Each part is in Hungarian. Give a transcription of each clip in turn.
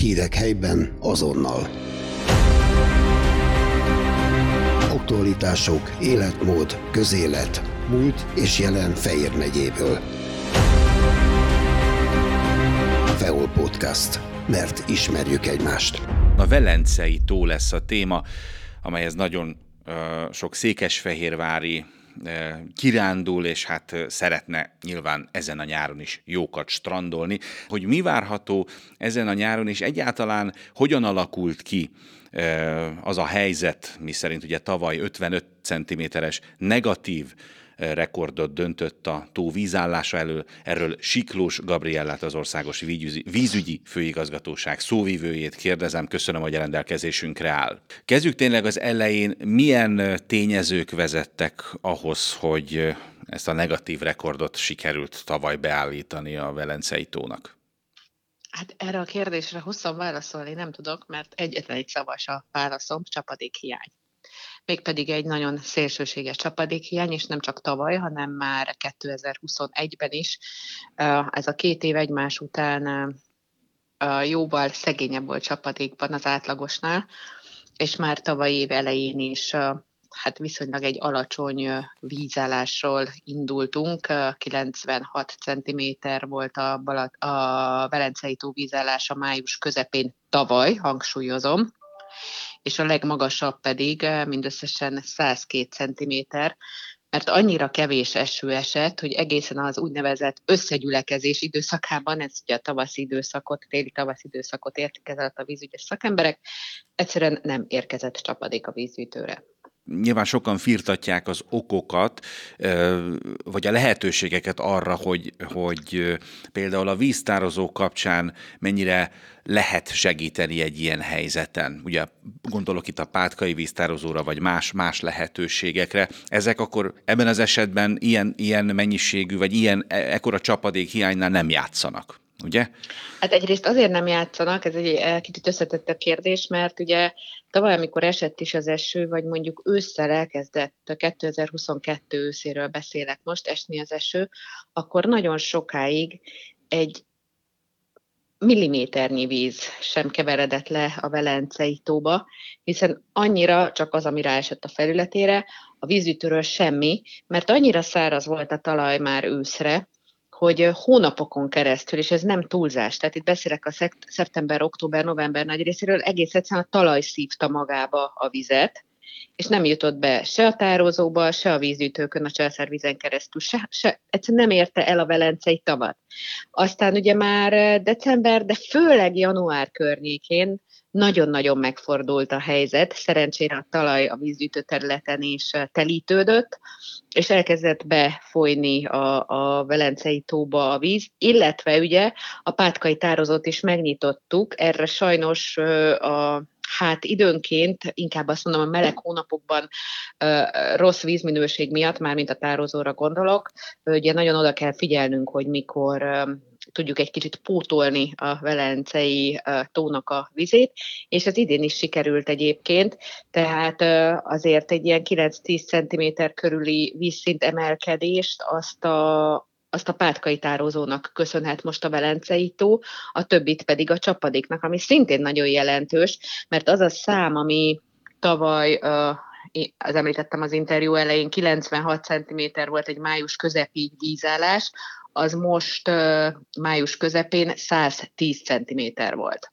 Hírek helyben azonnal. Aktualitások, életmód, közélet, múlt és jelen Fejér megyéből. Feol Podcast. Mert ismerjük egymást. A Velencei-tó lesz a téma, amelyhez nagyon sok székesfehérvári kirándul, és hát szeretne nyilván ezen a nyáron is jókat strandolni. Hogy mi várható ezen a nyáron, és egyáltalán hogyan alakult ki az a helyzet, miszerint ugye tavaly 55 cm-es negatív rekordot döntött a tó vízállása elől. Erről Siklós Gabriellát, az Országos Vízügyi Főigazgatóság szóvivőjét kérdezem. Köszönöm, hogy a rendelkezésünkre áll. Kezdjük tényleg az elején. Milyen tényezők vezettek ahhoz, hogy ezt a negatív rekordot sikerült tavaly beállítani a Velencei-tónak? Hát erre a kérdésre hosszan válaszolni nem tudok, mert egyetlen egy szavas a válaszom, csapadékhiány. Mégpedig egy nagyon szélsőséges csapadékhiány, és nem csak tavaly, hanem már 2021-ben is. Ez a két év egymás után jóval szegényebb volt csapadékban az átlagosnál, és már tavaly év elején is hát viszonylag egy alacsony vízállásról indultunk. 96 cm volt a Velencei-tó vízállása május közepén tavaly, hangsúlyozom, és a legmagasabb pedig mindösszesen 102 cm, mert annyira kevés eső esett, hogy egészen az úgynevezett összegyülekezés időszakában, ez ugye a tavaszi időszakot, téli-tavaszi időszakot értik ez alatt a vízügyes szakemberek, egyszerűen nem érkezett csapadék a vízgyűjtőre. Nyilván sokan firtatják az okokat, vagy a lehetőségeket arra, hogy például a víztározó kapcsán mennyire lehet segíteni egy ilyen helyzeten. Ugye gondolok itt a pátkai víztározóra, vagy más lehetőségekre. Ezek akkor ebben az esetben ilyen mennyiségű, vagy ekkora csapadékhiánynál nem játszanak, ugye? Hát egyrészt azért nem játszanak, ez egy kicsit összetett a kérdés, mert ugye tavaly, amikor esett is az eső, vagy mondjuk ősszel elkezdett, 2022 őszéről beszélek most, esni az eső, akkor nagyon sokáig egy milliméternyi víz sem keveredett le a Velencei-tóba, hiszen annyira csak az, ami ráesett a felületére, a vízügytől semmi, mert annyira száraz volt a talaj már őszre, hogy hónapokon keresztül, és ez nem túlzás, tehát itt beszélek a szeptember, október, november nagy részéről, egész egyszerűen a talaj szívta magába a vizet, és nem jutott be se a tározóba, se a vízgyűjtőkön, a cselszervízen keresztül, egyszerűen nem érte el a velencei tavat. Aztán ugye már december, de főleg január környékén nagyon-nagyon megfordult a helyzet, szerencsére a talaj a vízgyűjtő területen is telítődött, és elkezdett befolyni a Velencei-tóba a víz, illetve ugye a pátkai tározót is megnyitottuk, erre sajnos időnként, inkább azt mondom, a meleg hónapokban rossz vízminőség miatt, mármint a tározóra gondolok, ugye nagyon oda kell figyelnünk, hogy mikor tudjuk egy kicsit pótolni a Velencei-tónak a vizét, és az idén is sikerült egyébként, tehát azért egy ilyen 9-10 cm körüli vízszint emelkedést azt a pátkai tározónak köszönhet most a Velencei-tó, a többit pedig a csapadéknak, ami szintén nagyon jelentős, mert az a szám, ami tavaly, az említettem az interjú elején, 96 cm volt egy május közepi vízállás, az most május közepén 110 cm volt.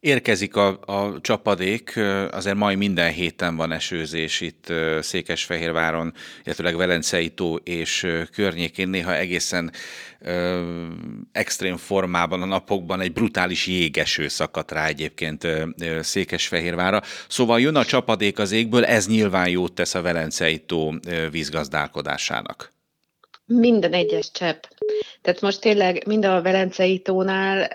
Érkezik a csapadék, azért majd minden héten van esőzés itt Székesfehérváron, illetőleg Velencei-tó és környékén, néha egészen extrém formában a napokban egy brutális jégeső szakadt rá egyébként Székesfehérvárra. Szóval jön a csapadék az égből, ez nyilván jót tesz a Velencei-tó vízgazdálkodásának. Minden egyes csepp. Tehát most tényleg mind a Velencei-tónál,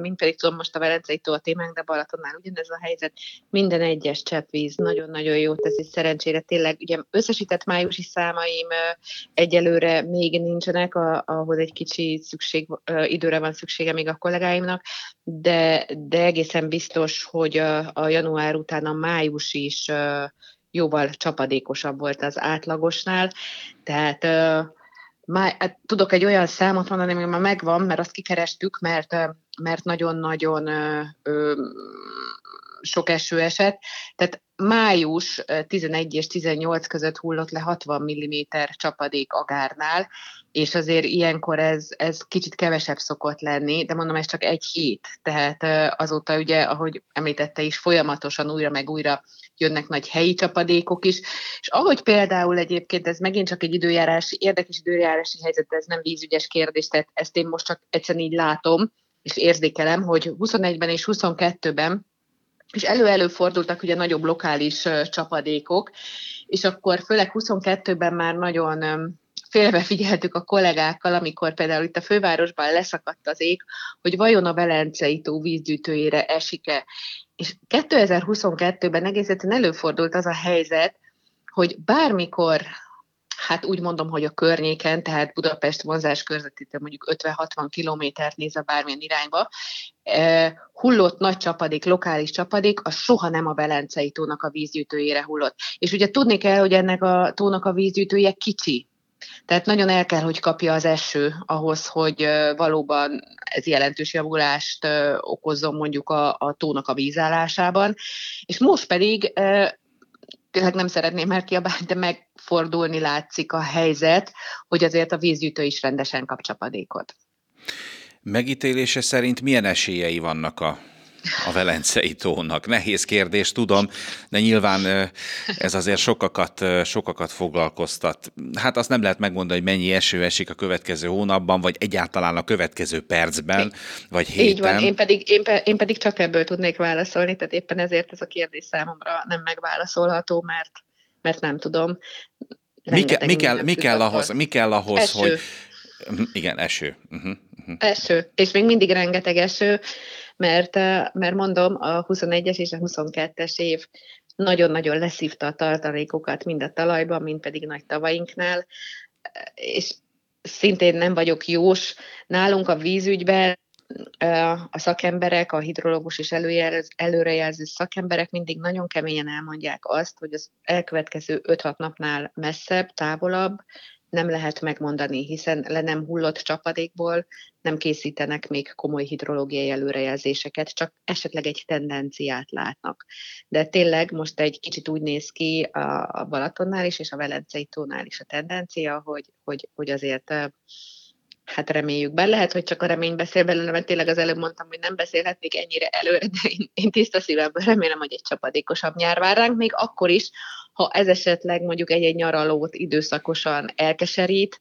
mind pedig tudom most a Velencei-tó a témánk, de Balatonnál ugyanez a helyzet, minden egyes csepp víz nagyon-nagyon jó tesz, és szerencsére tényleg, ugye összesített májusi számaim egyelőre még nincsenek, ahhoz egy kicsi időre van szüksége még a kollégáimnak, de egészen biztos, hogy a január után a május is jóval csapadékosabb volt az átlagosnál, tehát Már, hát, tudok egy olyan számot mondani, ami már megvan, mert azt kikerestük, mert nagyon-nagyon sok eső esett. Tehát május 11 és 18 között hullott le 60 mm csapadék Agárnál, és azért ilyenkor ez kicsit kevesebb szokott lenni, de mondom, ez csak egy hét. Tehát azóta ugye, ahogy említette is, folyamatosan újra meg újra jönnek nagy helyi csapadékok is, és ahogy például egyébként ez megint csak egy érdekes időjárási helyzet, ez nem vízügyes kérdés, tehát ezt én most csak egyszerűen így látom, és érzékelem, hogy 21-ben és 22-ben és elő-elő fordultak ugye nagyobb lokális csapadékok, és akkor főleg 22-ben már nagyon félve figyeltük a kollégákkal, amikor például itt a fővárosban leszakadt az ég, hogy vajon a Velencei-tó vízgyűjtőjére esik-e. És 2022-ben egész egyszerűen előfordult az a helyzet, hogy bármikor, hát úgy mondom, hogy a környéken, tehát Budapest vonzás körzetében mondjuk 50-60 kilométert nézve bármilyen irányba, hullott nagy csapadék, lokális csapadék, az soha nem a Velencei-tónak a vízgyűjtőjére hullott. És ugye tudni kell, hogy ennek a tónak a vízgyűjtője kicsi. Tehát nagyon el kell, hogy kapja az eső ahhoz, hogy valóban ez jelentős javulást okozzon mondjuk a tónak a vízállásában. És most pedig, tényleg nem szeretném már kiabálni, de megfordulni látszik a helyzet, hogy azért a vízgyűjtő is rendesen kap csapadékot. Megítélése szerint milyen esélyei vannak a Velencei-tónak? Nehéz kérdés, tudom, de nyilván ez azért sokakat foglalkoztat. Hát azt nem lehet megmondani, hogy mennyi eső esik a következő hónapban, vagy egyáltalán a következő percben, vagy héten. Így van, én pedig csak ebből tudnék válaszolni, tehát éppen ezért ez a kérdés számomra nem megválaszolható, mert nem tudom. Mi kell ahhoz, eső. Hogy... Igen, eső. Eső, és még mindig rengeteg eső, mert mondom, a 21-es és a 22-es év nagyon-nagyon leszívta a tartalékokat mind a talajban, mind pedig nagy tavainknál, és szintén nem vagyok jós. Nálunk a vízügyben a szakemberek, a hidrológus és előrejelző szakemberek mindig nagyon keményen elmondják azt, hogy az elkövetkező 5-6 napnál messzebb, távolabb nem lehet megmondani, hiszen le nem hullott csapadékból nem készítenek még komoly hidrológiai előrejelzéseket, csak esetleg egy tendenciát látnak. De tényleg most egy kicsit úgy néz ki a Balatonnál is, és a Velencei-tónál is a tendencia, hogy azért hát reméljük. Bár lehet, hogy csak a remény beszél belőle, mert tényleg az előbb mondtam, hogy nem beszélhetnék ennyire előre, de én tiszta szívemből remélem, hogy egy csapadékosabb nyár vár ránk, még akkor is, ha ez esetleg mondjuk egy-egy nyaralót időszakosan elkeserít,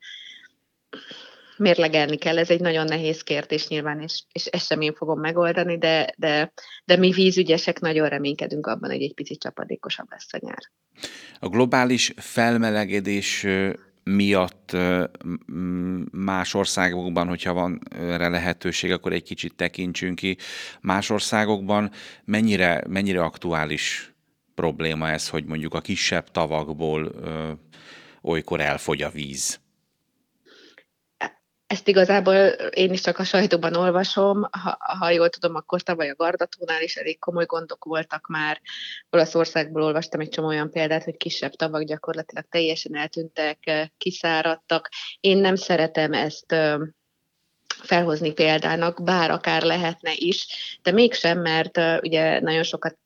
mérlegelni kell, ez egy nagyon nehéz kérdés nyilván, és ezt sem én fogom megoldani, de mi vízügyesek nagyon reménykedünk abban, hogy egy picit csapadékosabb lesz a nyár. A globális felmelegedés miatt más országokban, hogyha van erre lehetőség, akkor egy kicsit tekintsünk ki. Más országokban mennyire aktuális probléma ez, hogy mondjuk a kisebb tavakból olykor elfogy a víz? Ezt igazából én is csak a sajtóban olvasom. Ha jól tudom, akkor tavaly a Gardatónál is elég komoly gondok voltak már. Olaszországból olvastam egy csomó olyan példát, hogy kisebb tavak gyakorlatilag teljesen eltűntek, kiszáradtak. Én nem szeretem ezt felhozni példának, bár akár lehetne is, de mégsem, mert ugye nagyon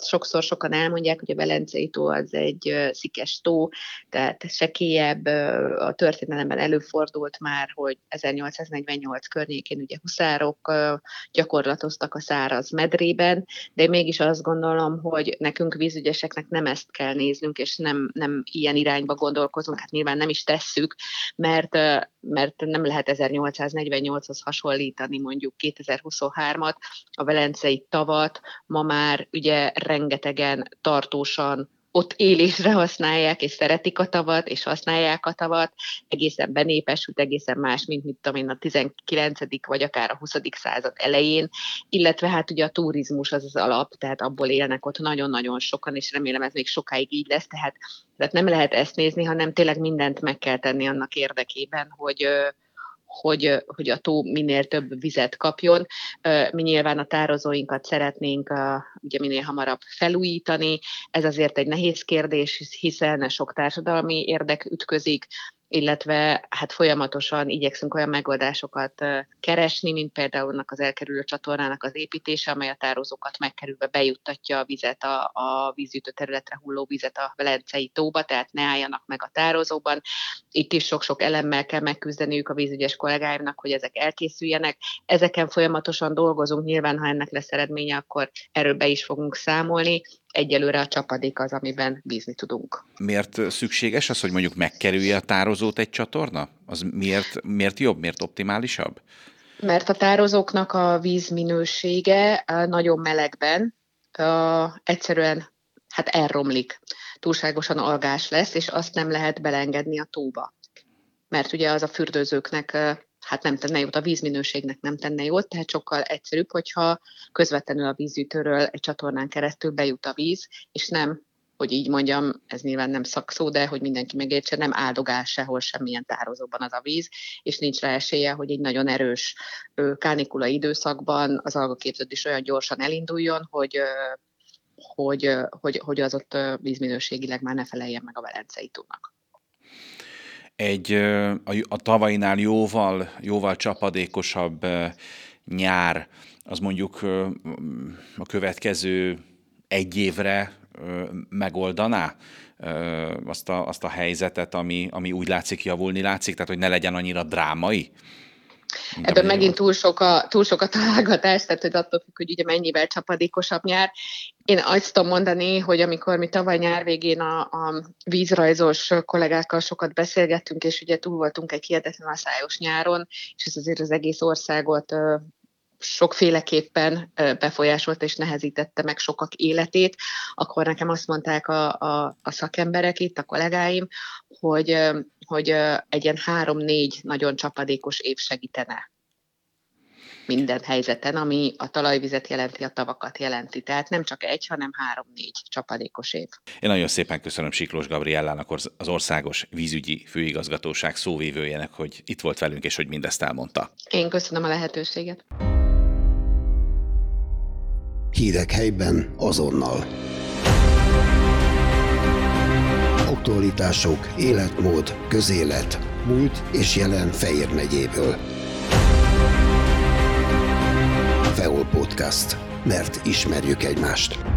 sokszor sokan elmondják, hogy a Velencei-tó az egy szikes tó, tehát sekélyebb, a történelemben előfordult már, hogy 1848 környékén ugye huszárok gyakorlatoztak a száraz medrében, de mégis azt gondolom, hogy nekünk vízügyeseknek nem ezt kell néznünk, és nem ilyen irányba gondolkozunk, hát nyilván nem is tesszük, mert nem lehet 1848-hoz hasonlítani mondjuk 2023-at, a velencei tavat ma már ugye rengetegen tartósan ott élésre használják, és szeretik a tavat, és használják a tavat, egészen benépesült, egészen más, mint mit tudom én, a 19. vagy akár a 20. század elején, illetve hát ugye a turizmus az az alap, tehát abból élnek ott nagyon-nagyon sokan, és remélem ez még sokáig így lesz, tehát nem lehet ezt nézni, hanem tényleg mindent meg kell tenni annak érdekében, hogy a tó minél több vizet kapjon. Mi nyilván a tározóinkat szeretnénk ugye minél hamarabb felújítani. Ez azért egy nehéz kérdés, hiszen sok társadalmi érdek ütközik, illetve hát folyamatosan igyekszünk olyan megoldásokat keresni, mint például annak az elkerülő csatornának az építése, amely a tározókat megkerülve bejuttatja a vizet, a vízgyűjtő területre hulló vizet a Velencei-tóba, tehát ne álljanak meg a tározóban. Itt is sok-sok elemmel kell megküzdeniük a vízügyes kollégáimnak, hogy ezek elkészüljenek. Ezeken folyamatosan dolgozunk, nyilván ha ennek lesz eredménye, akkor erről be is fogunk számolni. Egyelőre a csapadék az, amiben bízni tudunk. Miért szükséges az, hogy mondjuk megkerülje a tározót egy csatorna? Az miért jobb, miért optimálisabb? Mert a tározóknak a vízminősége nagyon melegben egyszerűen elromlik. Túlságosan algás lesz, és azt nem lehet belengedni a tóba. Mert ugye az a fürdőzőknek nem tenne jót, a vízminőségnek nem tenne jót, tehát sokkal egyszerűbb, hogyha közvetlenül a vízgyűjtőről egy csatornán keresztül bejut a víz, és nem, hogy így mondjam, ez nyilván nem szakszó, de hogy mindenki megértse, nem áldogál sehol semmilyen tározóban az a víz, és nincs rá esélye, hogy egy nagyon erős kánikula időszakban az algaképződés olyan gyorsan elinduljon, hogy az ott vízminőségileg már ne feleljen meg a Velencei-tónak. A tavainál jóval csapadékosabb nyár, az mondjuk a következő egy évre megoldaná azt a helyzetet, ami úgy látszik javulni látszik, tehát hogy ne legyen annyira drámai? Ebben megint túl sok a találgatás, tehát hogy attól függ, hogy ugye mennyivel csapadékosabb nyár. Én azt tudom mondani, hogy amikor mi tavaly nyár végén a vízrajzos kollégákkal sokat beszélgettünk, és ugye túl voltunk egy hihetetlen aszályos nyáron, és ez azért az egész országot sokféleképpen befolyásolta és nehezítette meg sokak életét, akkor nekem azt mondták a szakemberek itt, a kollégáim, hogy egy ilyen 3-4 nagyon csapadékos év segítene minden helyzeten, ami a talajvizet jelenti, a tavakat jelenti. Tehát nem csak egy, hanem 3-4 csapadékos év. Én nagyon szépen köszönöm Siklós Gabriellának, az Országos Vízügyi Főigazgatóság szóvívőjének, hogy itt volt velünk, és hogy mindezt elmondta. Én köszönöm a lehetőséget. Hírek helyben azonnal. Aktualitások, életmód, közélet, múlt és jelen Fejér megyéből. Feol Podcast. Mert ismerjük egymást.